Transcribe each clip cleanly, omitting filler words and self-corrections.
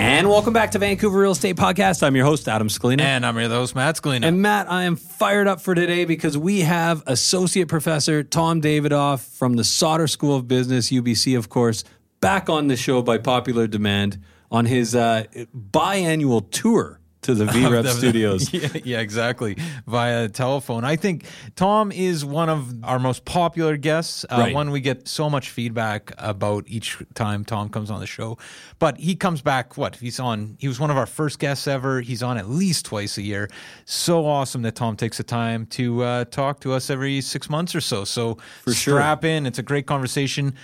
And welcome back to Vancouver Real Estate Podcast. I'm your host, Adam Scalina. And I'm your host, Matt Scalina. And Matt, I am fired up for today because we have Associate Professor Tom Davidoff from the Sauder School of Business, UBC, of course, back on the show by popular demand on his biannual tour to the VREP studios. Yeah, exactly. Via telephone. I think Tom is one of our most popular guests. Right. One we get so much feedback about each time Tom comes on the show. But he comes back, he was one of our first guests ever. He's on at least twice a year. So awesome that Tom takes the time to talk to us every 6 months or so. So strap in. It's a great conversation.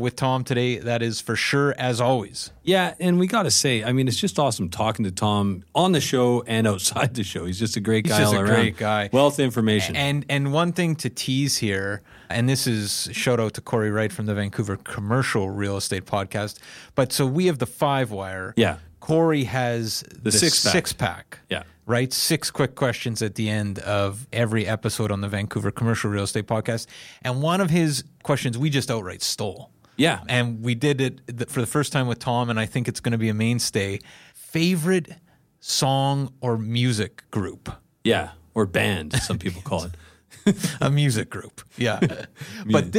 With Tom today, that is for sure, as always. Yeah, and we got to say, I mean, it's just awesome talking to Tom on the show and outside the show. He's just a great guy all around. Wealth information. And one thing to tease here, and this is shout out to Corey Wright from the Vancouver Commercial Real Estate Podcast. But so we have the 5-wire. Yeah. Corey has the 6-pack. Yeah. Right? 6 quick questions at the end of every episode on the Vancouver Commercial Real Estate Podcast. And one of his questions we just outright stole. Yeah. And we did it for the first time with Tom, and I think it's going to be a mainstay. Favorite song or music group? Yeah. Or band, some people call it. A music group. Yeah. But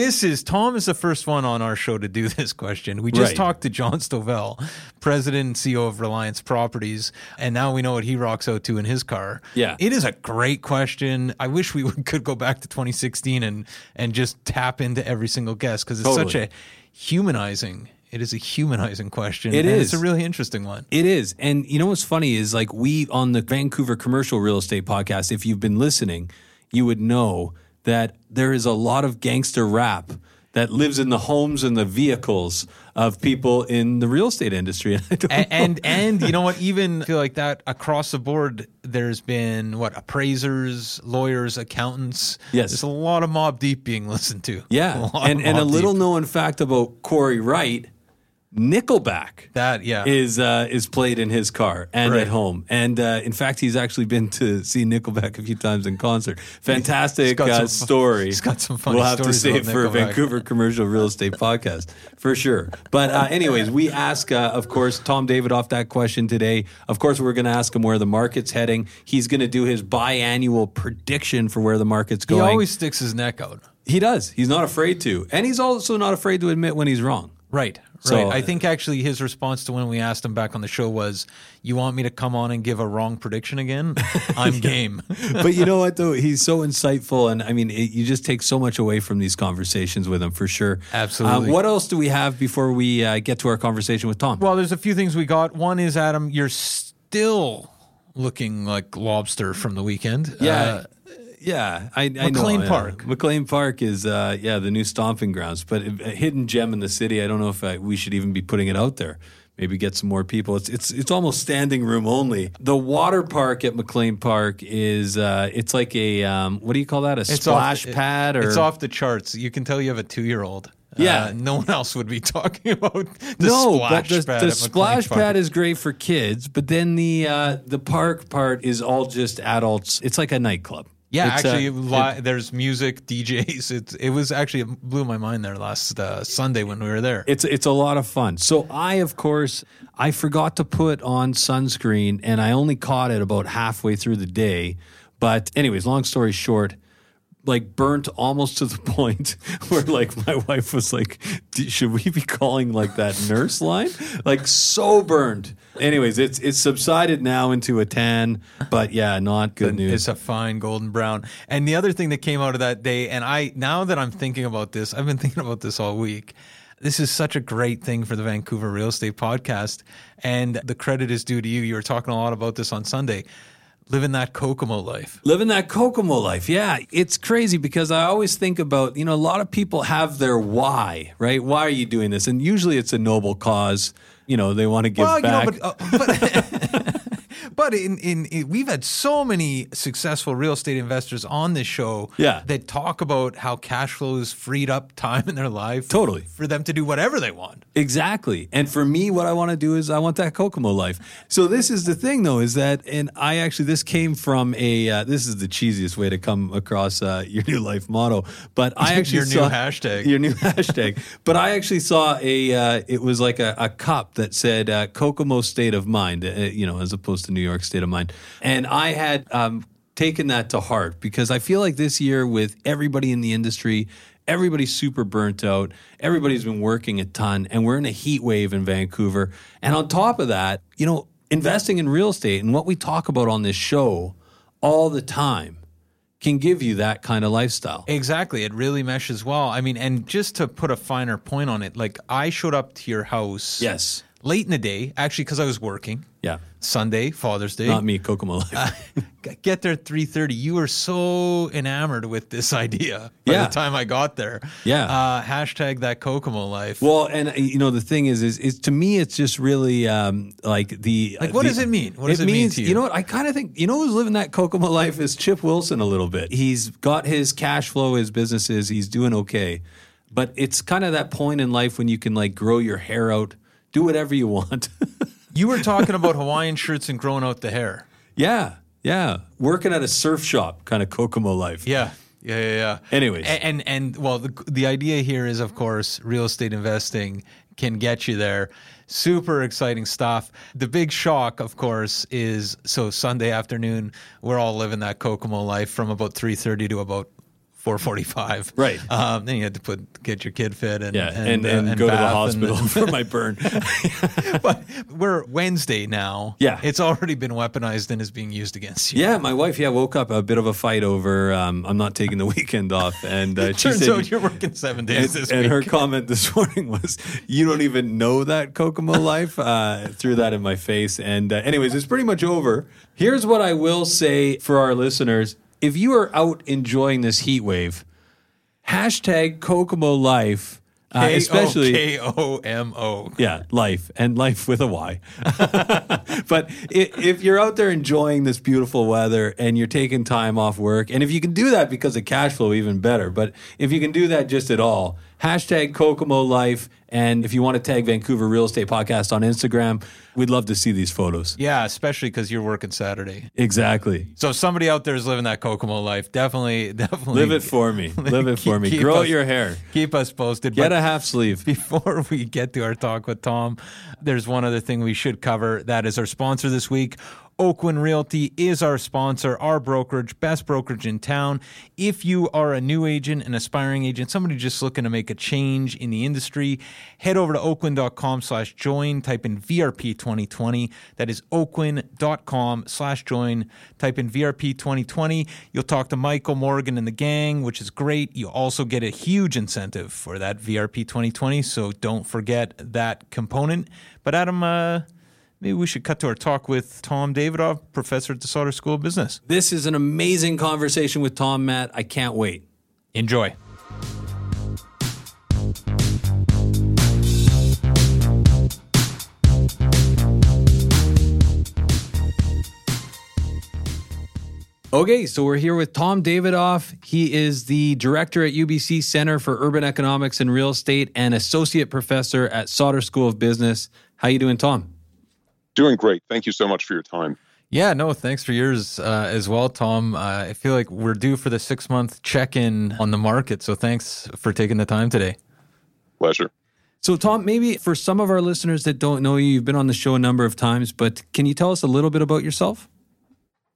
Tom is the first one on our show to do this question. We just talked to John Stovell, president and CEO of Reliance Properties, and now we know what he rocks out to in his car. Yeah. It is a great question. I wish we could go back to 2016 and just tap into every single guest because it's such a humanizing. It is a humanizing question. It is. It's a really interesting one. It is. And you know what's funny is like we on the Vancouver Commercial Real Estate Podcast, if you've been listening, you would know that there is a lot of gangster rap that lives in the homes and the vehicles of people in the real estate industry. And you know what? Even I feel like that across the board, there's been, appraisers, lawyers, accountants. Yes. There's a lot of Mobb Deep being listened to. Yeah. And a little known fact about Corey Wright, Nickelback is played in his car and at home. And in fact, he's actually been to see Nickelback a few times in concert. Fantastic story. He's got some funny stories. We'll have to save for a Vancouver Commercial Real Estate Podcast for sure. But anyways, we ask, of course, Tom Davidoff that question today. Of course, we're going to ask him where the market's heading. He's going to do his biannual prediction for where the market's going. He always sticks his neck out. He does. He's not afraid to. And he's also not afraid to admit when he's wrong. Right. So, I think actually his response to when we asked him back on the show was, you want me to come on and give a wrong prediction again? I'm game. But you know what, though? He's so insightful. And I mean, you just take so much away from these conversations with him, for sure. Absolutely. What else do we have before we get to our conversation with Tom? Well, there's a few things we got. One is, Adam, you're still looking like lobster from the weekend. Yeah, I know. McLean Park. McLean Park is, the new stomping grounds, but a hidden gem in the city. I don't know if we should even be putting it out there. Maybe get some more people. It's almost standing room only. The water park at McLean Park is, it's like a, what do you call that? A splash pad? It's off the charts. You can tell you have a 2-year-old. Yeah. No one else would be talking about the splash pad. The splash pad is great for kids, but then the park part is all just adults. It's like a nightclub. Yeah, it's actually, there's music, DJs. It blew my mind there last Sunday when we were there. It's a lot of fun. So I forgot to put on sunscreen, and I only caught it about halfway through the day. But anyways, long story short, like burnt almost to the point where like my wife was like, should we be calling like that nurse line? Like so burned. Anyways, it's subsided now into a tan, but yeah, not good news. It's a fine golden brown. And the other thing that came out of that day, and now that I'm thinking about this, I've been thinking about this all week. This is such a great thing for the Vancouver Real Estate Podcast, and the credit is due to you. You were talking a lot about this on Sunday. Living that Kokomo life. Living that Kokomo life, yeah. It's crazy because I always think about, a lot of people have their why, right? Why are you doing this? And usually it's a noble cause. They want to give back. But we've had so many successful real estate investors on this show that talk about how cash flow has freed up time in their life. Totally. For them to do whatever they want. Exactly. And for me, what I want to do is I want that Kokomo life. So this is the thing, though, is that, and I actually, this came from this is the cheesiest way to come across your new life motto, but I actually Your new hashtag. But I actually saw it was like a cup that said Kokomo state of mind, as opposed to New York state of mind. And I had taken that to heart because I feel like this year with everybody in the industry, everybody's super burnt out. Everybody's been working a ton and we're in a heat wave in Vancouver. And on top of that, investing in real estate and what we talk about on this show all the time can give you that kind of lifestyle. Exactly. It really meshes well. I mean, and just to put a finer point on it, like I showed up to your house. Yes. Late in the day, actually, because I was working. Yeah. Sunday, Father's Day. Not me, Kokomo life. Get there at 3:30. You were so enamored with this idea by the time I got there. Yeah. Hashtag that Kokomo life. Well, and the thing is to me, it's just really what does it mean? What does it mean to you? You know what? I kind of think, who's living that Kokomo life is Chip Wilson a little bit. He's got his cash flow, his businesses. He's doing okay. But it's kind of that point in life when you can like grow your hair out. Do whatever you want. You were talking about Hawaiian shirts and growing out the hair. Yeah. Working at a surf shop, kind of Kokomo life. Yeah. Anyways. And well, the idea here is, of course, real estate investing can get you there. Super exciting stuff. The big shock, of course, is so Sunday afternoon, we're all living that Kokomo life from about 3:30 to about 4:45. Right. Then you had to get your kid fit and go to the hospital for my burn. But we're Wednesday now. Yeah. It's already been weaponized and is being used against you. Yeah. My wife, woke up a bit of a fight over, I'm not taking the weekend off. And she said, you're working 7 days this week. And her comment this morning was, you don't even know that Kokomo life. Threw that in my face. And anyways, it's pretty much over. Here's what I will say for our listeners. If you are out enjoying this heat wave, hashtag Kokomo life, especially Kokomo. Yeah, life and life with a Y. But if you're out there enjoying this beautiful weather and you're taking time off work, and if you can do that because of cash flow, even better. But if you can do that just at all, hashtag Kokomo life. And if you want to tag Vancouver Real Estate Podcast on Instagram, we'd love to see these photos. Yeah, especially because you're working Saturday. Exactly. So if somebody out there is living that Kokomo life, definitely. Live it for me. Live it for me. Grow your hair. Keep us posted. Get a half sleeve. Before we get to our talk with Tom, there's one other thing we should cover. That is our sponsor this week, Oakwyn Realty is our sponsor, our brokerage, best brokerage in town. If you are a new agent, an aspiring agent, somebody just looking to make a change in the industry, head over to oakwyn.com/join, type in VRP 2020. That is oakwyn.com/join, type in VRP 2020. You'll talk to Michael Morgan and the gang, which is great. You also get a huge incentive for that VRP 2020, so don't forget that component. But Adam, maybe we should cut to our talk with Tom Davidoff, professor at the Sauder School of Business. This is an amazing conversation with Tom, Matt. I can't wait. Enjoy. Okay, so we're here with Tom Davidoff. He is the director at UBC Center for Urban Economics and Real Estate and associate professor at Sauder School of Business. How you doing, Tom? Doing great. Thank you so much for your time. Yeah, no, thanks for yours as well, Tom. I feel like we're due for the 6-month check-in on the market, so thanks for taking the time today. Pleasure. So, Tom, maybe for some of our listeners that don't know you, you've been on the show a number of times, but can you tell us a little bit about yourself?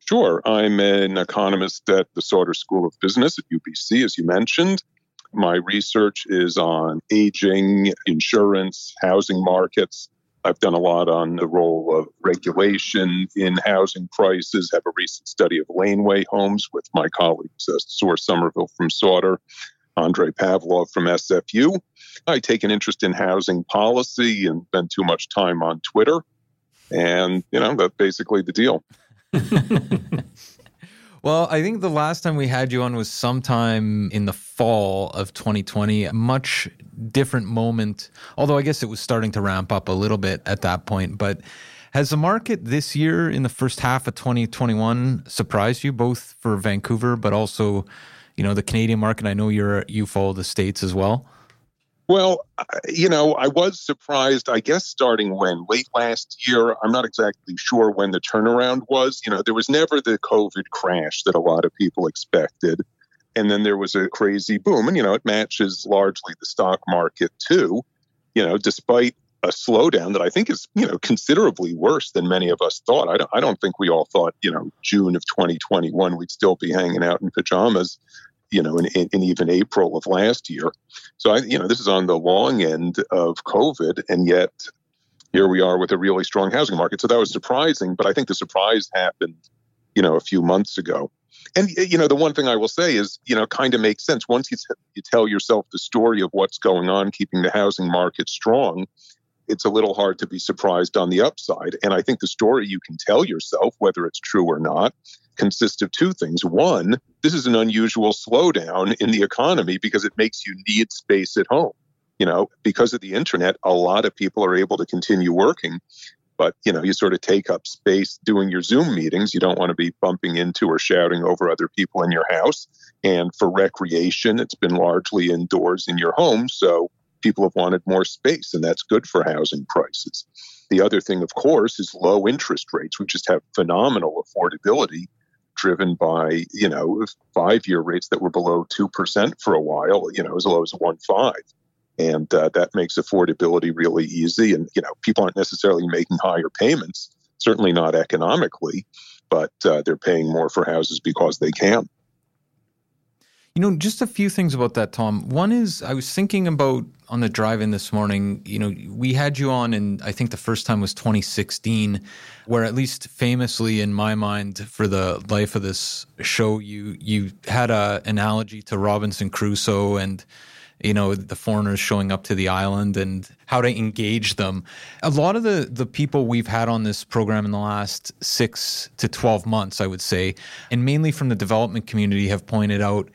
Sure. I'm an economist at the Sauder School of Business at UBC, as you mentioned. My research is on aging, insurance, housing markets. I've done a lot on the role of regulation in housing prices, have a recent study of laneway homes with my colleagues, Soar Somerville from Sauder, Andrei Pavlov from SFU. I take an interest in housing policy and spend too much time on Twitter. And, you know, that's basically the deal. Well, I think the last time we had you on was sometime in the fall of 2020, a much different moment, although I guess it was starting to ramp up a little bit at that point. But has the market this year in the first half of 2021 surprised you, both for Vancouver, but also, you know, the Canadian market? I know you follow the States as well. Well, you know, I was surprised, I guess, starting when? Late last year. I'm not exactly sure when the turnaround was. You know, there was never the COVID crash that a lot of people expected. And then there was a crazy boom. And, you know, it matches largely the stock market, too. You know, despite a slowdown that I think is, you know, considerably worse than many of us thought. I don't think we all thought, you know, June of 2021, we'd still be hanging out in pajamas, you know, in even April of last year. So, this is on the long end of COVID, and yet here we are with a really strong housing market. So that was surprising, but I think the surprise happened, you know, a few months ago. And, you know, the one thing I will say is, you know, kind of makes sense. Once you tell yourself the story of what's going on, keeping the housing market strong, it's a little hard to be surprised on the upside. And I think the story you can tell yourself, whether it's true or not, consists of two things. One, this is an unusual slowdown in the economy because it makes you need space at home. You know, because of the internet, a lot of people are able to continue working, but, you know, you sort of take up space doing your Zoom meetings. You don't want to be bumping into or shouting over other people in your house. And for recreation, it's been largely indoors in your home. So people have wanted more space, and that's good for housing prices. The other thing, of course, is low interest rates. We just have phenomenal affordability, driven by, you know, 5-year rates that were below 2% for a while, you know, as low as 1.5%. And that makes affordability really easy. And, you know, people aren't necessarily making higher payments, certainly not economically, but they're paying more for houses because they can. You know, just a few things about that, Tom. One is, I was thinking about on the drive-in this morning, you know, we had you on, and I think the first time was 2016, where at least famously in my mind for the life of this show, you had an analogy to Robinson Crusoe and, you know, the foreigners showing up to the island and how to engage them. A lot of the people we've had on this program in the last 6 to 12 months, I would say, and mainly from the development community have pointed out,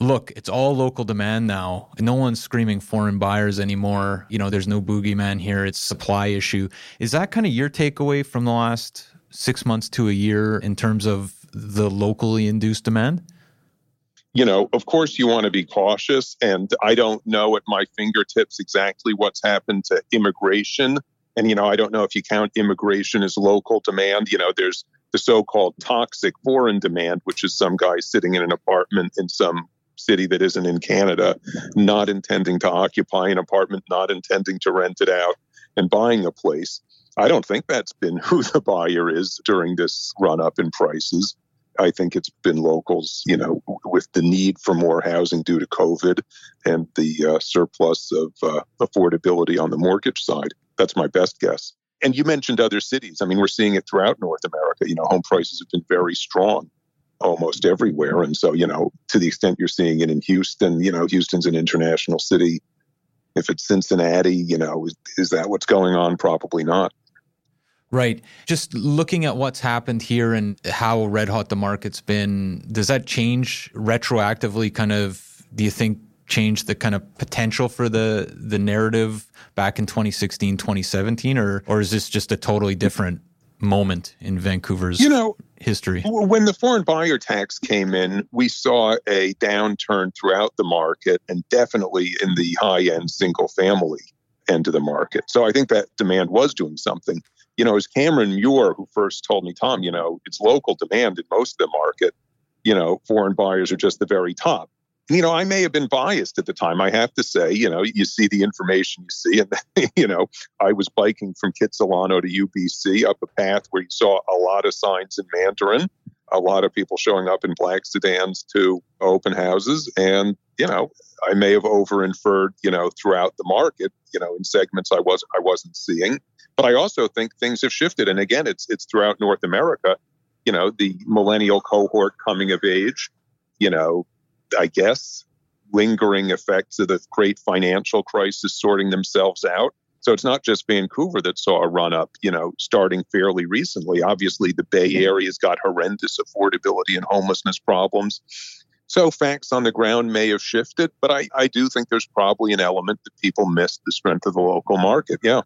look, it's all local demand now. No one's screaming foreign buyers anymore. You know, there's no boogeyman here. It's supply issue. Is that kind of your takeaway from the last 6 months to a year in terms of the locally induced demand? You know, of course you want to be cautious. And I don't know at my fingertips exactly what's happened to immigration. And, you know, I don't know if you count immigration as local demand. You know, there's the so-called toxic foreign demand, which is some guy sitting in an apartment in some city that isn't in Canada, not intending to occupy an apartment, not intending to rent it out, and buying a place. I don't think that's been who the buyer is during this run up in prices. I think it's been locals, you know, with the need for more housing due to COVID and the surplus of affordability on the mortgage side. That's my best guess. And you mentioned other cities. I mean, we're seeing it throughout North America. You know, home prices have been very strong almost everywhere. And so, you know, to the extent you're seeing it in Houston, you know, Houston's an international city. If it's Cincinnati, you know, is that what's going on? Probably not. Right. Just looking at what's happened here and how red hot the market's been, does that change retroactively kind of, do you think, change the kind of potential for the narrative back in 2016, 2017? Or is this just a totally different moment in Vancouver's history? When the foreign buyer tax came in, we saw a downturn throughout the market and definitely in the high-end single-family end of the market. So I think that demand was doing something. You know, it was Cameron Muir who first told me, Tom, you know, it's local demand in most of the market. You know, foreign buyers are just the very top. And, you know, I may have been biased at the time. I have to say, you know, you see the information you see. And, you know, I was biking from Kitsilano to UBC up a path where you saw a lot of signs in Mandarin, a lot of people showing up in black sedans to open houses. And, you know, I may have over-inferred, you know, throughout the market, you know, in segments I wasn't seeing. But I also think things have shifted. And again, it's throughout North America, you know, the millennial cohort coming of age, you know, I guess lingering effects of the great financial crisis sorting themselves out. So it's not just Vancouver that saw a run up, you know, starting fairly recently. Obviously, the Bay Area's got horrendous affordability and homelessness problems. So facts on the ground may have shifted, but I do think there's probably an element that people missed the strength of the local market. Yeah.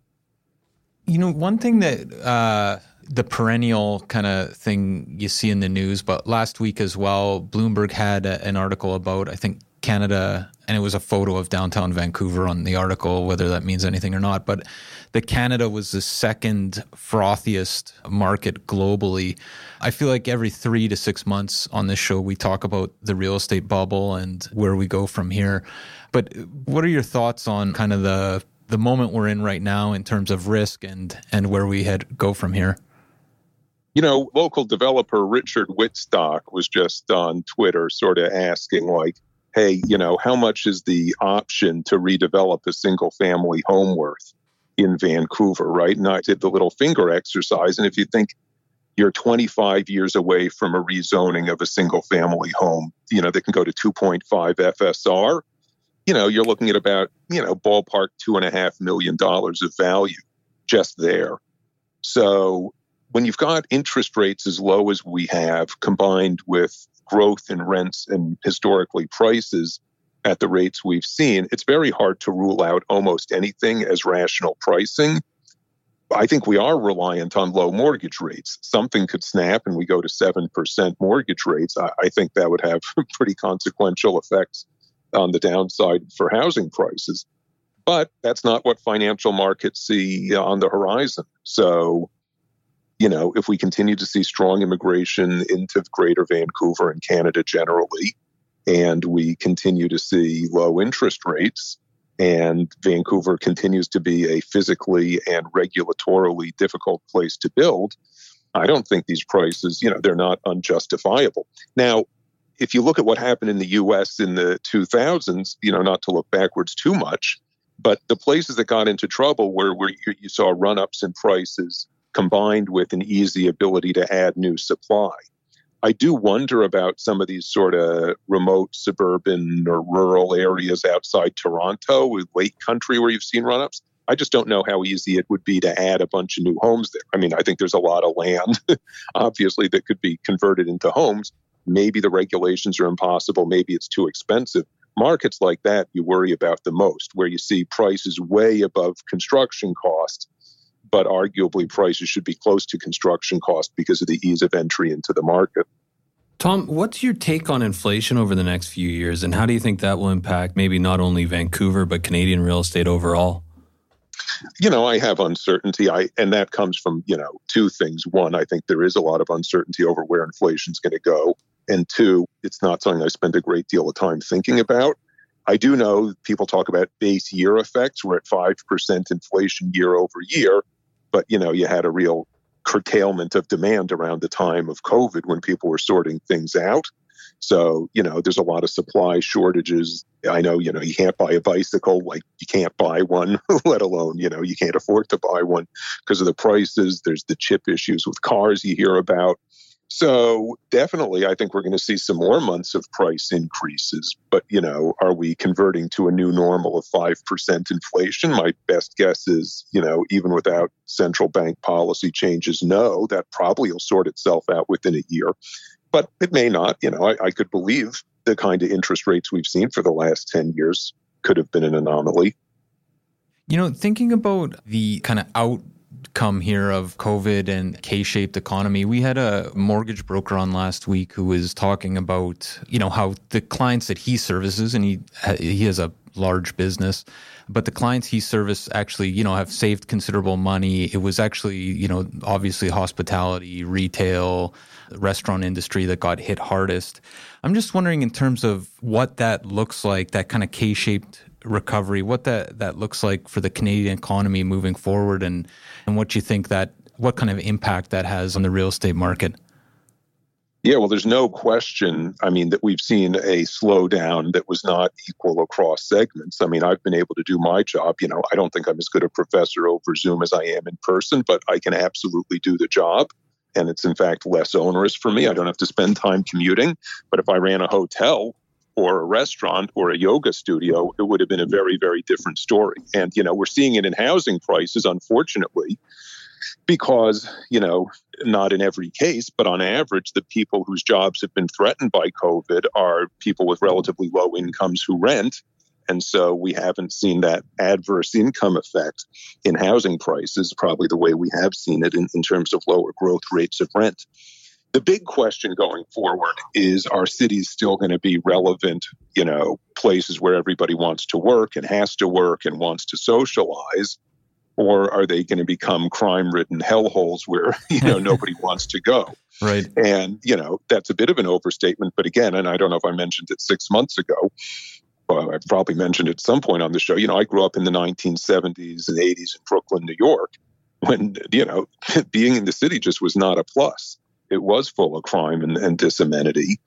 You know, one thing that the perennial kind of thing you see in the news, but last week as well, Bloomberg had an article about, I think, Canada, and it was a photo of downtown Vancouver on the article, whether that means anything or not, but that Canada was the second frothiest market globally. I feel like every 3 to 6 months on this show, we talk about the real estate bubble and where we go from here. But what are your thoughts on kind of the moment we're in right now in terms of risk and where we go from here? You know, local developer Richard Wittstock was just on Twitter sort of asking like, hey, you know, how much is the option to redevelop a single family home worth in Vancouver, right? And I did the little finger exercise. And if you think you're 25 years away from a rezoning of a single family home, you know, they can go to 2.5 FSR. You know, you're looking at about, you know, ballpark $2.5 million of value just there. So when you've got interest rates as low as we have, combined with growth in rents and historically prices at the rates we've seen, it's very hard to rule out almost anything as rational pricing. I think we are reliant on low mortgage rates. Something could snap and we go to 7% mortgage rates. I think that would have pretty consequential effects on the downside for housing prices. But that's not what financial markets see on the horizon. So, you know, if we continue to see strong immigration into greater Vancouver and Canada generally, and we continue to see low interest rates, and Vancouver continues to be a physically and regulatorily difficult place to build, I don't think these prices, you know, they're not unjustifiable. Now, if you look at what happened in the U.S. in the 2000s, you know, not to look backwards too much, but the places that got into trouble where you saw run-ups in prices combined with an easy ability to add new supply. I do wonder about some of these sort of remote suburban or rural areas outside Toronto with Lake Country where you've seen run-ups. I just don't know how easy it would be to add a bunch of new homes there. I mean, I think there's a lot of land, obviously, that could be converted into homes. Maybe the regulations are impossible. Maybe it's too expensive. Markets like that you worry about the most, where you see prices way above construction cost, but arguably prices should be close to construction cost because of the ease of entry into the market. Tom, what's your take on inflation over the next few years, and how do you think that will impact maybe not only Vancouver, but Canadian real estate overall? You know, I have uncertainty, and that comes from, you know, two things. One, I think there is a lot of uncertainty over where inflation's going to go. And two, it's not something I spend a great deal of time thinking about. I do know people talk about base year effects. We're at 5% inflation year over year. But, you know, you had a real curtailment of demand around the time of COVID when people were sorting things out. So, you know, there's a lot of supply shortages. I know, you know, you can't buy a bicycle, like you can't buy one, let alone, you know, you can't afford to buy one because of the prices. There's the chip issues with cars you hear about. So definitely, I think we're going to see some more months of price increases. But, you know, are we converting to a new normal of 5% inflation? My best guess is, you know, even without central bank policy changes, no, that probably will sort itself out within a year. But it may not. You know, I could believe the kind of interest rates we've seen for the last 10 years could have been an anomaly. You know, thinking about the kind of outcome here of COVID and K-shaped economy, we had a mortgage broker on last week who was talking about, you know, how the clients that he services, and he has a large business, but the clients he serviced actually, you know, have saved considerable money. It was actually, you know, obviously hospitality, retail, restaurant industry that got hit hardest. I'm just wondering in terms of what that looks like, that kind of K-shaped recovery, what that looks like for the Canadian economy moving forward, and what you think that, what kind of impact that has on the real estate market. Yeah, well, there's no question, I mean, that we've seen a slowdown that was not equal across segments. I mean, I've been able to do my job. You know, I don't think I'm as good a professor over Zoom as I am in person, but I can absolutely do the job. And it's, in fact, less onerous for me. I don't have to spend time commuting. But if I ran a hotel or a restaurant or a yoga studio, it would have been a very, very different story. And, you know, we're seeing it in housing prices, unfortunately, because, you know, not in every case, but on average, the people whose jobs have been threatened by COVID are people with relatively low incomes who rent. And so we haven't seen that adverse income effect in housing prices, probably the way we have seen it in terms of lower growth rates of rent. The big question going forward is, are cities still going to be relevant, you know, places where everybody wants to work and has to work and wants to socialize? Or are they going to become crime-ridden hellholes where, you know, nobody wants to go? Right. And, you know, that's a bit of an overstatement. But again, and I don't know if I mentioned it 6 months ago, but I probably mentioned it at some point on the show, you know, I grew up in the 1970s and 80s in Brooklyn, New York, when, you know, being in the city just was not a plus. It was full of crime and disamenity.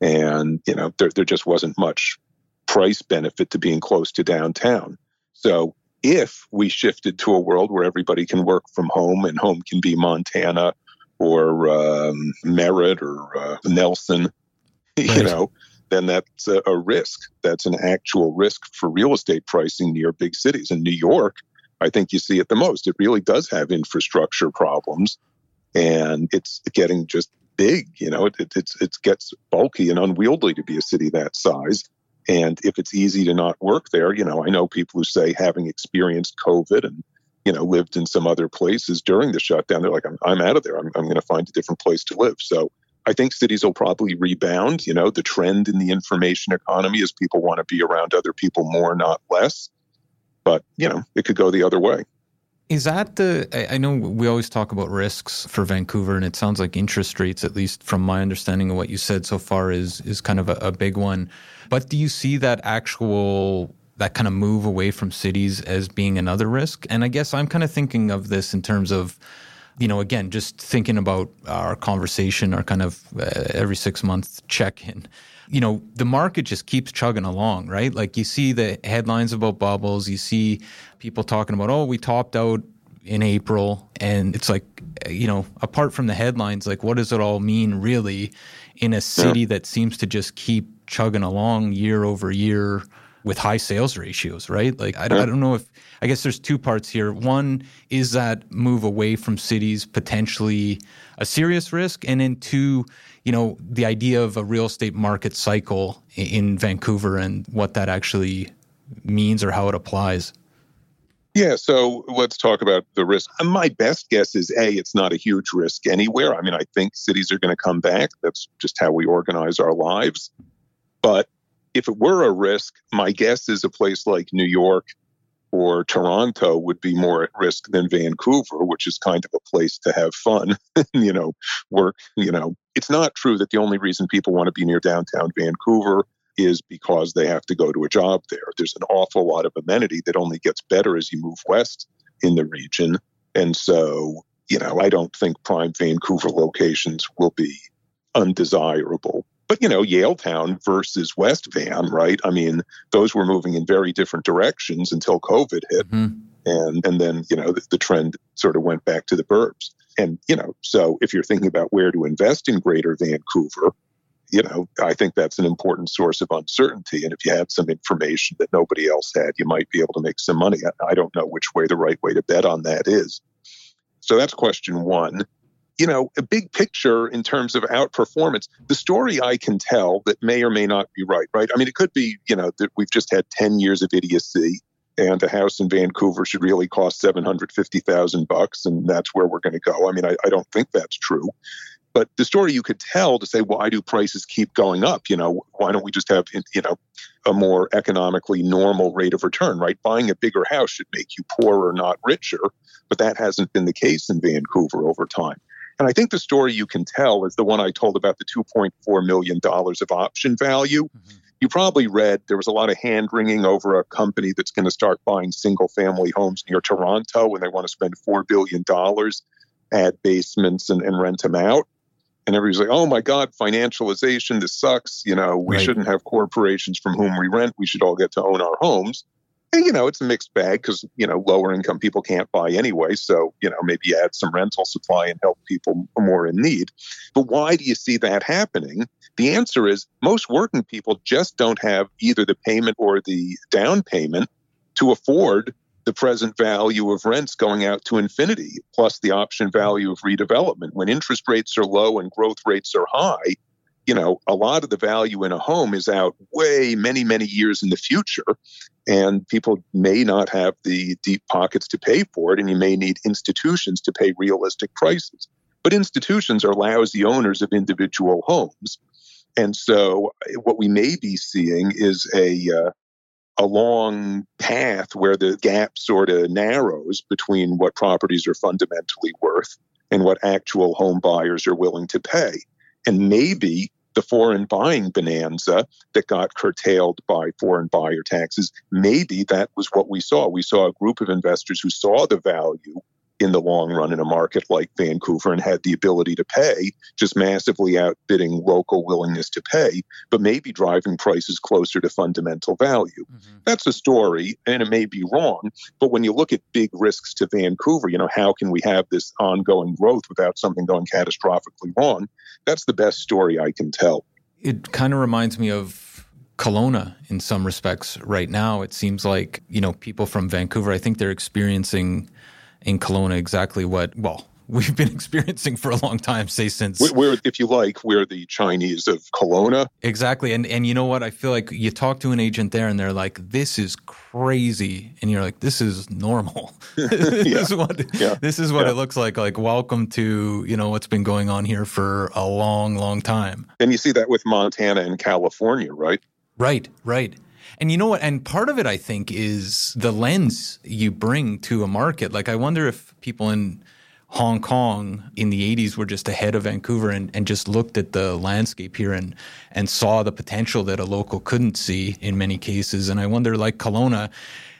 And, you know, there just wasn't much price benefit to being close to downtown. So if we shifted to a world where everybody can work from home, and home can be Montana or Merritt or Nelson, right, you know, then that's a risk. That's an actual risk for real estate pricing near big cities. In New York, I think you see it the most. It really does have infrastructure problems, and it's getting just big. You know, it gets bulky and unwieldy to be a city that size. And if it's easy to not work there, you know, I know people who say, having experienced COVID and, you know, lived in some other places during the shutdown, they're like, I'm out of there. I'm going to find a different place to live. So I think cities will probably rebound. You know, the trend in the information economy is people want to be around other people more, not less. But, you know, it could go the other way. Is that I know we always talk about risks for Vancouver, and it sounds like interest rates, at least from my understanding of what you said so far, is kind of a big one. But do you see that kind of move away from cities as being another risk? And I guess I'm kind of thinking of this in terms of, you know, again, just thinking about our conversation, our kind of every 6 month check-in. You know, the market just keeps chugging along, right? Like you see the headlines about bubbles, you see people talking about, oh, we topped out in April. And it's like, you know, apart from the headlines, like what does it all mean really in a city that seems to just keep chugging along year over year with high sales ratios, right? Like, I don't know if, I guess there's two parts here. One, is that move away from cities potentially a serious risk? And then two, you know, the idea of a real estate market cycle in Vancouver and what that actually means or how it applies. Yeah, so let's talk about the risk. My best guess is, A, it's not a huge risk anywhere. I mean, I think cities are going to come back. That's just how we organize our lives. But if it were a risk, my guess is a place like New York or Toronto would be more at risk than Vancouver, which is kind of a place to have fun, you know, work, you know. It's not true that the only reason people want to be near downtown Vancouver is because they have to go to a job there. There's an awful lot of amenity that only gets better as you move west in the region. And so, you know, I don't think prime Vancouver locations will be undesirable. But, you know, Yaletown versus West Van, right? I mean, those were moving in very different directions until COVID hit. Mm-hmm. And then, you know, the trend sort of went back to the burbs. And, you know, so if you're thinking about where to invest in Greater Vancouver, you know, I think that's an important source of uncertainty. And if you have some information that nobody else had, you might be able to make some money. I don't know which way the right way to bet on that is. So that's question one. You know, a big picture in terms of outperformance, the story I can tell that may or may not be right, right? I mean, it could be, you know, that we've just had 10 years of idiocy and a house in Vancouver should really cost $750,000 and that's where we're going to go. I mean, I don't think that's true. But the story you could tell to say, why do prices keep going up? You know, why don't we just have, you know, a more economically normal rate of return, right? Buying a bigger house should make you poorer, not richer. But that hasn't been the case in Vancouver over time. And I think the story you can tell is the one I told about the $2.4 million of option value. Mm-hmm. You probably read there was a lot of hand-wringing over a company that's going to start buying single-family homes near Toronto, and they want to spend $4 billion, add basements, and rent them out. And everybody's like, oh, my God, financialization, this sucks. You know, we shouldn't have corporations from whom we rent. We should all get to own our homes. And, you know, it's a mixed bag because, you know, lower income people can't buy anyway. So, you know, maybe add some rental supply and help people more in need. But why do you see that happening? The answer is most working people just don't have either the payment or the down payment to afford the present value of rents going out to infinity, plus the option value of redevelopment. When interest rates are low and growth rates are high, you know, a lot of the value in a home is out way many, many years in the future, and people may not have the deep pockets to pay for it, and you may need institutions to pay realistic prices. But institutions are lousy owners of individual homes. And so what we may be seeing is a long path where the gap sort of narrows between what properties are fundamentally worth and what actual home buyers are willing to pay. And maybe the foreign buying bonanza that got curtailed by foreign buyer taxes, maybe that was what we saw. We saw a group of investors who saw the value in the long run in a market like Vancouver and had the ability to pay, just massively outbidding local willingness to pay, but maybe driving prices closer to fundamental value. Mm-hmm. That's a story, and it may be wrong, but when you look at big risks to Vancouver, you know, how can we have this ongoing growth without something going catastrophically wrong? That's the best story I can tell. It kind of reminds me of Kelowna in some respects right now. It seems like, you know, people from Vancouver, I think they're experiencing in Kelowna exactly what, well, we've been experiencing for a long time, say since... We're, if you like, we're the Chinese of Kelowna. Exactly. And you know what? I feel like you talk to an agent there and they're like, this is crazy. And you're like, this is normal. This is what it looks like. Like, welcome to, you know, what's been going on here for a long, long time. And you see that with Montana and California, right? Right. And you know what? And part of it, I think, is the lens you bring to a market. Like, I wonder if people in Hong Kong in the 80s were just ahead of Vancouver and just looked at the landscape here and saw the potential that a local couldn't see in many cases. And I wonder, like Kelowna,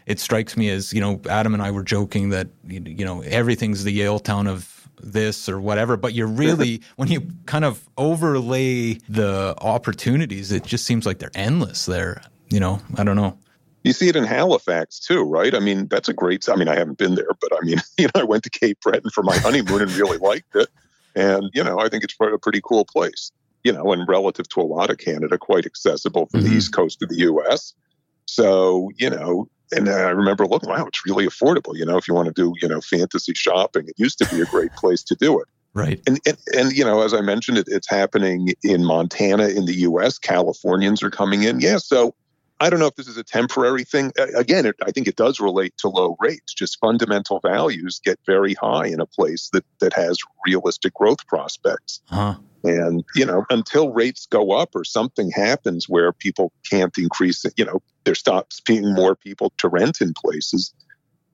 it strikes me as, you know, Adam and I were joking that, you know, everything's the Yale town of this or whatever, but you're really, when you kind of overlay the opportunities, it just seems like they're endless there. You know, I don't know. You see it in Halifax too, right? I mean, that's a great, I mean, I haven't been there, but I mean, you know, I went to Cape Breton for my honeymoon and really liked it. And, you know, I think it's a pretty cool place, you know, and relative to a lot of Canada, quite accessible from the East Coast of the U.S. So, you know, and I remember looking, wow, it's really affordable. You know, if you want to do, you know, fantasy shopping, it used to be a great place to do it. Right. And you know, as I mentioned, it's happening in Montana, in the U.S. Californians are coming in. Yeah. So, I don't know if this is a temporary thing. Again, I think it does relate to low rates. Just fundamental values get very high in a place that has realistic growth prospects. Uh-huh. And, you know, until rates go up or something happens where people can't increase it, you know, there stops being more people to rent in places,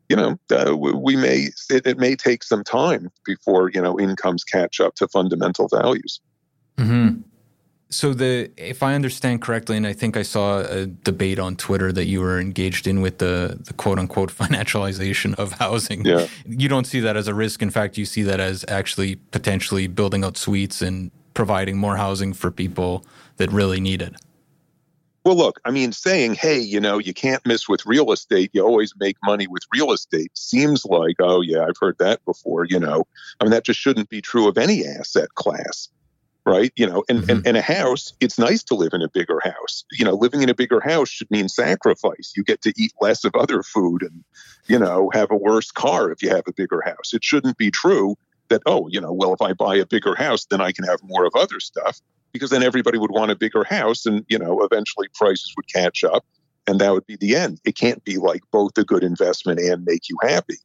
you know, it may take some time before, you know, incomes catch up to fundamental values. Mm-hmm. So if I understand correctly, and I think I saw a debate on Twitter that you were engaged in with the quote-unquote financialization of housing. Yeah. You don't see that as a risk. In fact, you see that as actually potentially building out suites and providing more housing for people that really need it. Well, look, I mean, saying, hey, you know, you can't miss with real estate. You always make money with real estate seems like, oh, yeah, I've heard that before, you know. I mean, that just shouldn't be true of any asset class. Right. You know, and a house, it's nice to live in a bigger house. You know, living in a bigger house should mean sacrifice. You get to eat less of other food and, you know, have a worse car if you have a bigger house. It shouldn't be true that, oh, you know, well, if I buy a bigger house, then I can have more of other stuff, because then everybody would want a bigger house and, you know, eventually prices would catch up and that would be the end. It can't be like both a good investment and make you happy,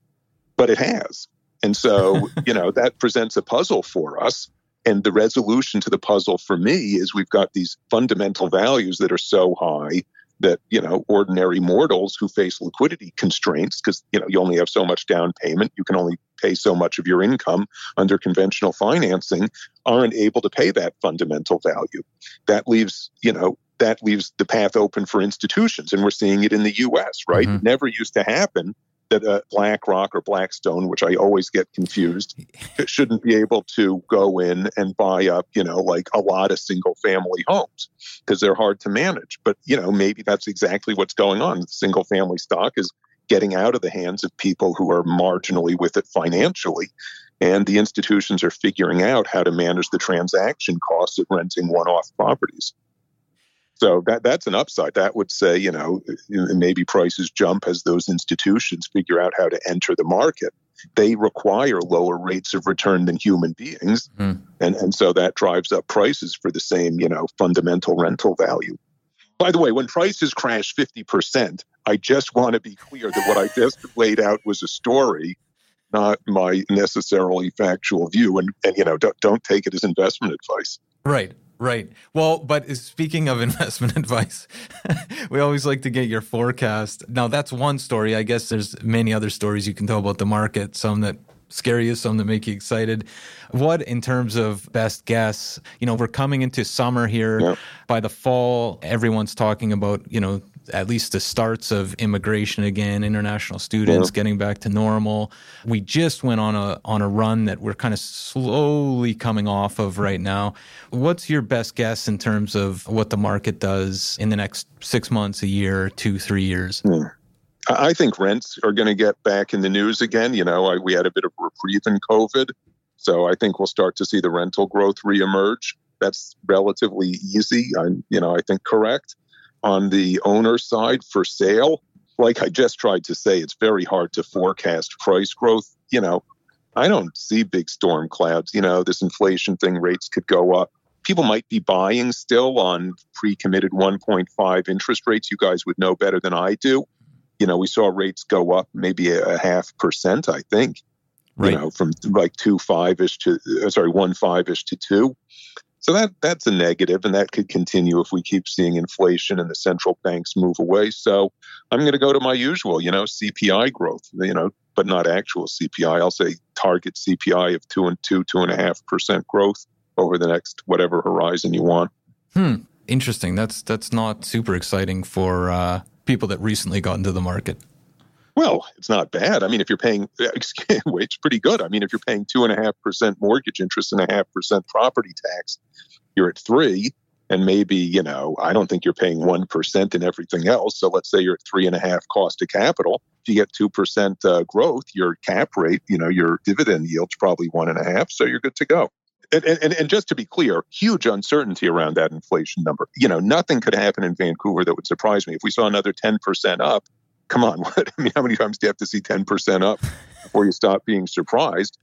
but it has. And so, you know, that presents a puzzle for us. And the resolution to the puzzle for me is we've got these fundamental values that are so high that, you know, ordinary mortals who face liquidity constraints, because, you know, you only have so much down payment, you can only pay so much of your income under conventional financing, aren't able to pay that fundamental value. That leaves, you know, that leaves the path open for institutions. And we're seeing it in the U.S., right? Mm-hmm. It never used to happen that BlackRock or Blackstone, which I always get confused, shouldn't be able to go in and buy up, you know, like a lot of single family homes because they're hard to manage. But, you know, maybe that's exactly what's going on. Single family stock is getting out of the hands of people who are marginally with it financially. And the institutions are figuring out how to manage the transaction costs of renting one-off properties. So that's an upside. That would say, you know, maybe prices jump as those institutions figure out how to enter the market. They require lower rates of return than human beings. Mm. And so that drives up prices for the same, you know, fundamental rental value. By the way, when prices crash 50%, I just want to be clear that what I just laid out was a story, not my necessarily factual view. And you know, don't take it as investment advice. Right. Right. Well, but speaking of investment advice, we always like to get your forecast. Now, that's one story. I guess there's many other stories you can tell about the market, some that scare you, some that make you excited. What, in terms of best guess, you know, we're coming into summer here. Yep. By the fall, everyone's talking about, you know, at least the starts of immigration again, international students getting back to normal. We just went on a run that we're kind of slowly coming off of right now. What's your best guess in terms of what the market does in the next 6 months, a year, 2-3 years? Yeah. I think rents are going to get back in the news again. You know, we had a bit of reprieve in COVID, so I think we'll start to see the rental growth reemerge. That's relatively easy. I think correct. On the owner side for sale, like I just tried to say, it's very hard to forecast price growth. You know, I don't see big storm clouds. You know, this inflation thing, rates could go up. People might be buying still on pre-committed 1.5 interest rates. You guys would know better than I do. You know, we saw rates go up maybe a 0.5%, I think, right, you know, from like 1.5-ish to 2. So that's a negative, and that could continue if we keep seeing inflation and the central banks move away. So I'm going to go to my usual, you know, CPI growth, you know, but not actual CPI. I'll say target CPI of 2.5% growth over the next whatever horizon you want. Interesting. That's not super exciting for people that recently got into the market. Well, it's not bad. I mean, if you're paying, it's pretty good. I mean, if you're paying 2.5% mortgage interest and 0.5% property tax, you're at 3%, and maybe, you know, I don't think you're paying 1% in everything else. So let's say you're at 3.5% cost of capital. If you get 2% growth, your cap rate, you know, your dividend yield's probably 1.5%. So you're good to go. And just to be clear, huge uncertainty around that inflation number. You know, nothing could happen in Vancouver that would surprise me. If we saw another 10% up, come on, what? I mean, how many times do you have to see 10% up before you stop being surprised?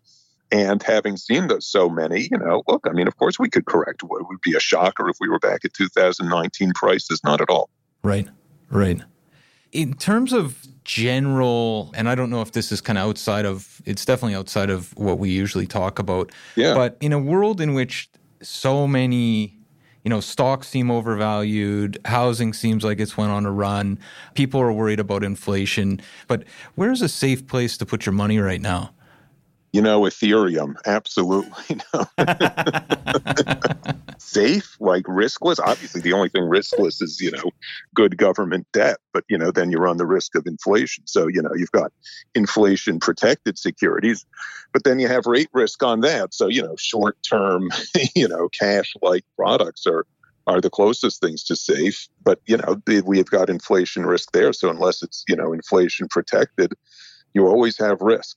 And having seen those so many, you know, look, I mean, of course we could correct. It would be a shocker if we were back at 2019 prices, not at all. Right, right. In terms of general, and I don't know if this is kind of outside of, it's definitely outside of what we usually talk about. Yeah. But in a world in which so many, you know, stocks seem overvalued, housing seems like it's went on a run, people are worried about inflation, but where's a safe place to put your money right now? You know, Ethereum, absolutely. No. safe, like riskless. Obviously, the only thing riskless is, you know, good government debt. But, you know, then you run the risk of inflation. So, you know, you've got inflation protected securities, but then you have rate risk on that. So, you know, short term, you know, cash like products are the closest things to safe. But, you know, we've got inflation risk there. So unless it's, you know, inflation protected, you always have risk.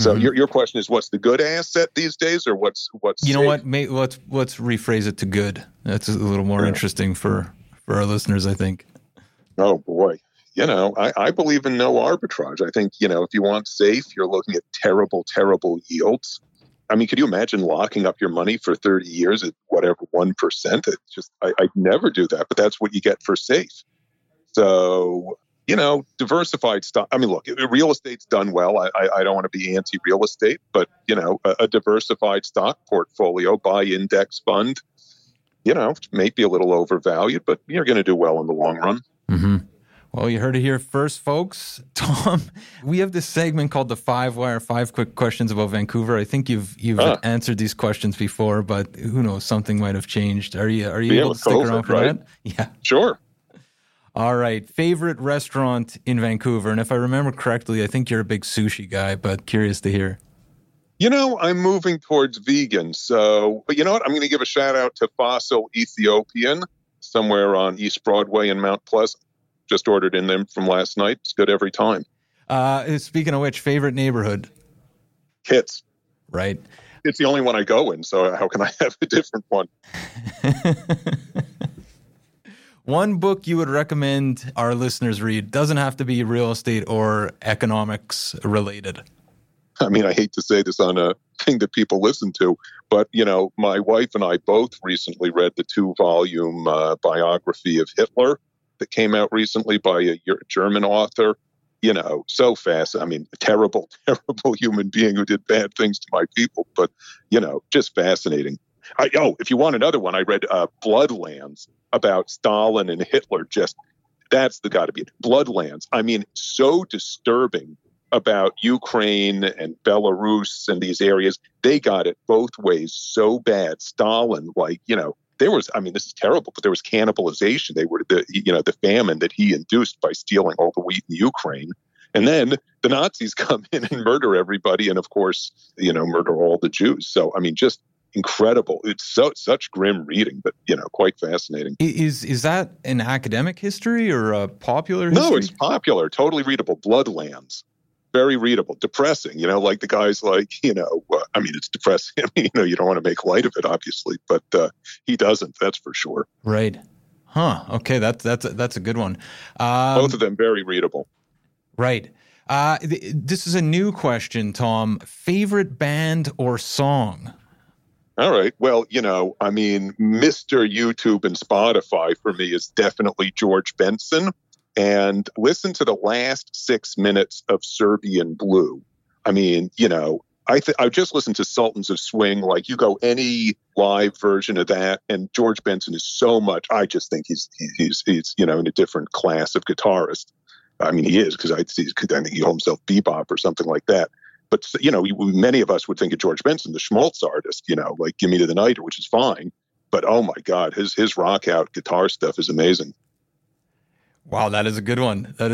So your question is, what's the good asset these days, or what's you know safe? What? Maybe let's rephrase it to good. That's a little more interesting for our listeners, I think. Oh boy, you know, I believe in no arbitrage. I think, you know, if you want safe, you're looking at terrible yields. I mean, could you imagine locking up your money for 30 years at whatever 1%? It's just I'd never do that. But that's what you get for safe. So, you know, diversified stock. I mean, look, real estate's done well. I don't want to be anti-real estate, but, you know, a diversified stock portfolio by index fund, you know, may be a little overvalued, but you're going to do well in the long run. Mm-hmm. Well, you heard it here first, folks. Tom, we have this segment called the 5-Wire, 5 quick questions about Vancouver. I think you've answered these questions before, but who knows? Something might have changed. Are you able to stick around for that? Yeah, sure. All right. Favorite restaurant in Vancouver? And if I remember correctly, I think you're a big sushi guy, but curious to hear. You know, I'm moving towards vegan. So, but you know what? I'm going to give a shout out to Fossil Ethiopian somewhere on East Broadway in Mount Pleasant. Just ordered in them from last night. It's good every time. Speaking of which, favorite neighborhood? Kitts. Right. It's the only one I go in. So how can I have a different one? One book you would recommend our listeners read, doesn't have to be real estate or economics related. I mean, I hate to say this on a thing that people listen to, but, you know, my wife and I both recently read the 2-volume biography of Hitler that came out recently by a German author. You know, so fast. I mean, a terrible human being who did bad things to my people, but, you know, just fascinating. If you want another one, I read Bloodlands about Stalin and Hitler. Just that's got to be it. Bloodlands. I mean, so disturbing about Ukraine and Belarus and these areas. They got it both ways so bad. Stalin, like, you know, there was, I mean, this is terrible, but there was cannibalization. They were, the famine that he induced by stealing all the wheat in Ukraine. And then the Nazis come in and murder everybody. And of course, you know, murder all the Jews. So, I mean, just incredible. It's such grim reading, but, you know, quite fascinating. Is that an academic history or a popular history? No, it's popular. Totally readable. Bloodlands. Very readable. Depressing. You know, like the guy's like, you know, I mean, it's depressing. I mean, you know, you don't want to make light of it, obviously, but he doesn't. That's for sure. Right. Huh. Okay. That's a good one. Both of them very readable. Right. This is a new question, Tom. Favorite band or song? All right. Well, you know, I mean, Mr. YouTube and Spotify for me is definitely George Benson. And listen to the last 6 minutes of Serbian Blue. I mean, you know, I've just listened to Sultans of Swing. Like, you go any live version of that, and George Benson is so much. I just think he's you know, in a different class of guitarist. I mean, he is, because I think he called himself bebop or something like that. But, you know, many of us would think of George Benson, the schmaltz artist, you know, like Gimme to the Nighter, which is fine. But, oh, my God, his rock out guitar stuff is amazing. Wow, that is a good one. You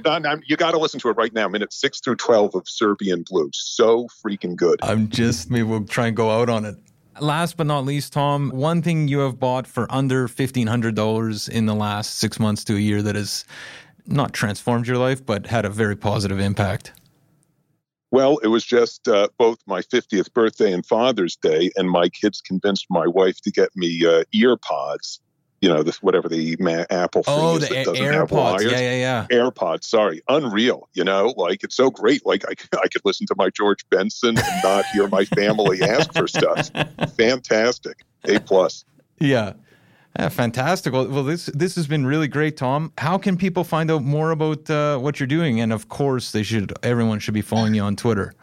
got to listen to it right now. Minutes 6 through 12 of Serbian Blue. So freaking good. Maybe we'll try and go out on it. Last but not least, Tom, one thing you have bought for under $1,500 in the last 6 months to a year that has not transformed your life, but had a very positive impact. Well, it was just both my 50th birthday and Father's Day, and my kids convinced my wife to get me EarPods, you know, whatever the Apple thing is that doesn't have wires. Yeah. AirPods, sorry. Unreal, you know? Like, it's so great. Like, I could listen to my George Benson and not hear my family ask for stuff. Fantastic. A+. Yeah. Yeah, fantastic. Well, this has been really great, Tom. How can people find out more about what you're doing? And of course, everyone should be following you on Twitter.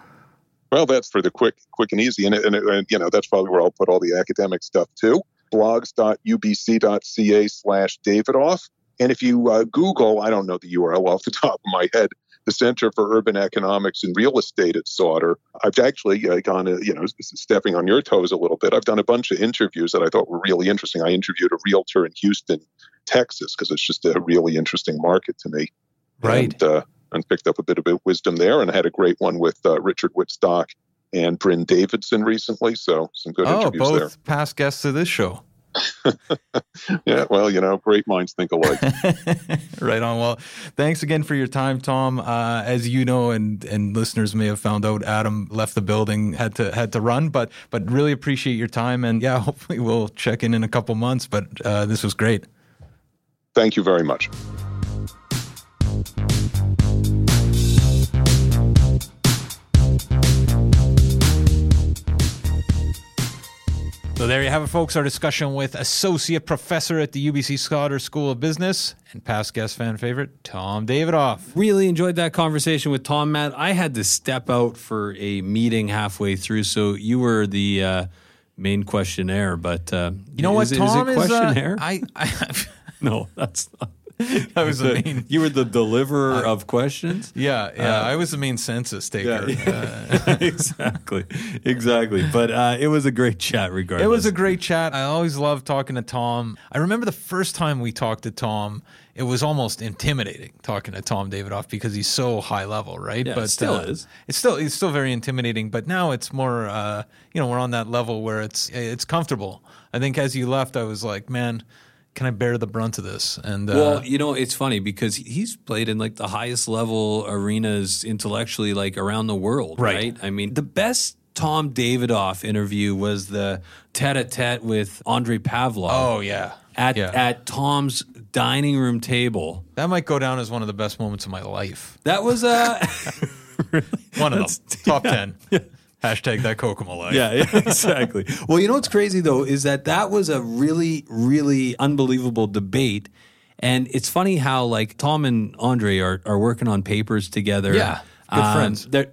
Well, that's for the quick and easy. And you know, that's probably where I'll put all the academic stuff too. blogs.ubc.ca/Davidoff. And if you Google, I don't know the URL off the top of my head, the Center for Urban Economics and Real Estate at Sauder. I've actually gone, stepping on your toes a little bit, I've done a bunch of interviews that I thought were really interesting. I interviewed a realtor in Houston, Texas, because it's just a really interesting market to me. Right. And picked up a bit of wisdom there. And I had a great one with Richard Wittstock and Bryn Davidson recently. So some good interviews both there. Both past guests of this show. Yeah, well, great minds think alike. Right on. Well, thanks again for your time, Tom. As you know, and listeners may have found out, Adam left the building, had to run, but really appreciate your time. And yeah, hopefully we'll check in a couple months, but this was great. Thank you very much. So there you have it, folks, our discussion with Associate Professor at the UBC Sauder School of Business and past guest fan favorite, Tom Davidoff. Really enjoyed that conversation with Tom, Matt. I had to step out for a meeting halfway through, so you were the main questionnaire. But Tom is a questionnaire? No, that's not. I was the main. You were the deliverer of questions? Yeah. I was the main census taker. Yeah. Exactly. But it was a great chat regardless. It was a great chat. I always loved talking to Tom. I remember the first time we talked to Tom, it was almost intimidating talking to Tom Davidoff because he's so high level, right? Yeah, but it still is. It's still very intimidating, but now it's more, we're on that level where it's comfortable. I think as you left, I was like, man, can I bear the brunt of this? And well, it's funny because he's played in like the highest level arenas intellectually, like around the world, right? I mean, the best Tom Davidoff interview was the tête-à-tête with Andrei Pavlov. Oh, yeah. At Tom's dining room table. That might go down as one of the best moments of my life. That was really? One of them. Top 10. Yeah. Hashtag that Kokomo life. Yeah, exactly. Well, what's crazy, though, is that was a really, really unbelievable debate. And it's funny how, like, Tom and Andre are working on papers together. Yeah, good friends. They're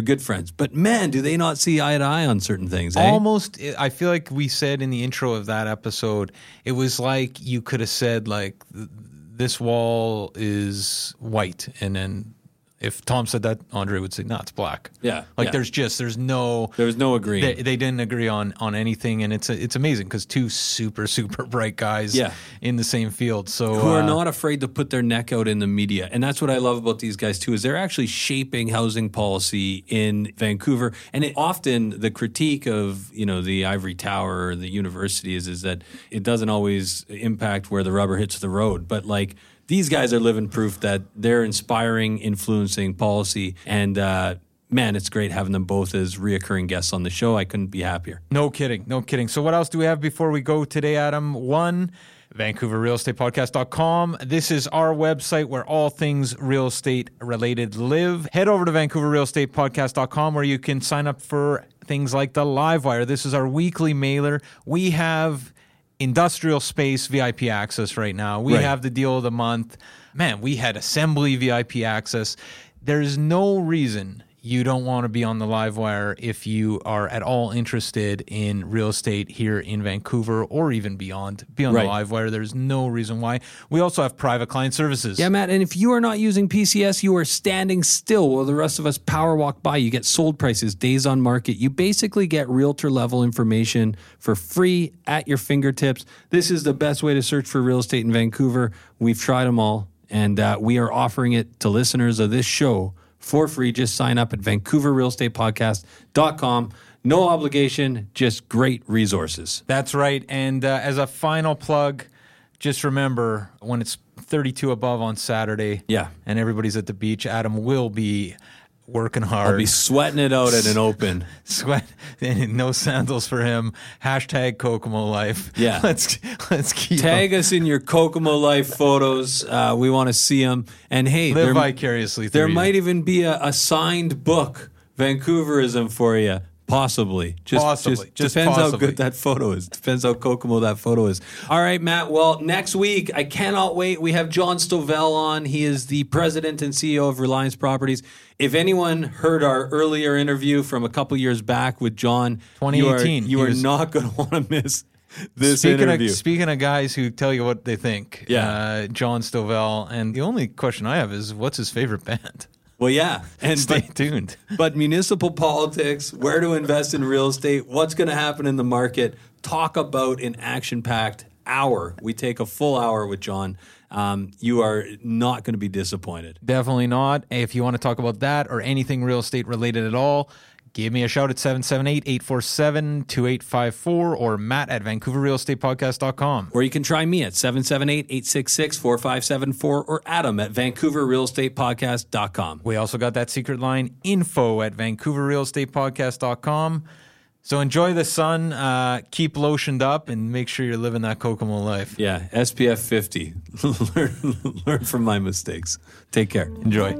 good friends. But, man, do they not see eye to eye on certain things, eh? Almost, I feel like we said in the intro of that episode, it was like you could have said, like, this wall is white, and then... if Tom said that, Andre would say, no, it's black. Yeah. There's no agreement. They didn't agree on anything. And it's amazing because two super, super bright guys in the same field. So who are not afraid to put their neck out in the media. And that's what I love about these guys too, is they're actually shaping housing policy in Vancouver. And often the critique of, the ivory tower or the university is that it doesn't always impact where the rubber hits the road. But like, these guys are living proof that they're inspiring, influencing policy. And, man, it's great having them both as reoccurring guests on the show. I couldn't be happier. No kidding. So what else do we have before we go today, Adam? One, VancouverRealEstatePodcast.com. This is our website where all things real estate related live. Head over to VancouverRealEstatePodcast.com where you can sign up for things like the Livewire. This is our weekly mailer. We have... industrial space VIP access right now. We have the deal of the month. Man, we had assembly VIP access. There's no reason you don't want to be on the Livewire if you are at all interested in real estate here in Vancouver or even beyond. Be on the Livewire. There's no reason why. We also have private client services. Yeah, Matt, and if you are not using PCS, you are standing still while the rest of us power walk by. You get sold prices, days on market. You basically get realtor-level information for free at your fingertips. This is the best way to search for real estate in Vancouver. We've tried them all, and we are offering it to listeners of this show for free. Just sign up at VancouverRealEstatePodcast.com. No obligation, just great resources. That's right. And as a final plug, just remember when it's 32 above on Saturday and everybody's at the beach, Adam will be working hard. I'll be sweating it out at an open. Sweat and no sandals for him. Hashtag Kokomo life. Yeah. Let's keep tag up. Us in your Kokomo life photos. We want to see them. And hey, live vicariously. There might even be a signed book, Vancouverism for you. Possibly. Just depends possibly. How good that photo is. Depends how Kokomo that photo is. All right, Matt. Well, next week, I cannot wait. We have John Stovell on. He is the president and CEO of Reliance Properties. If anyone heard our earlier interview from a couple years back with John, 2018, you are not going to want to miss this interview. Speaking of guys who tell you what they think, John Stovell. And the only question I have is, what's his favorite band? Well, yeah. And Stay tuned. But municipal politics, where to invest in real estate, what's going to happen in the market, talk about an action-packed hour. We take a full hour with John. You are not going to be disappointed. Definitely not. If you want to talk about that or anything real estate related at all, give me a shout at 778-847-2854 or Matt at VancouverRealEstatePodcast.com. Or you can try me at 778-866-4574 or Adam at VancouverRealEstatePodcast.com. We also got that secret line, info at VancouverRealEstatePodcast.com. So enjoy the sun, keep lotioned up, and make sure you're living that Kokomo life. Yeah, SPF 50. Learn from my mistakes. Take care. Enjoy.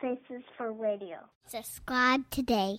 Faces for radio. Subscribe today.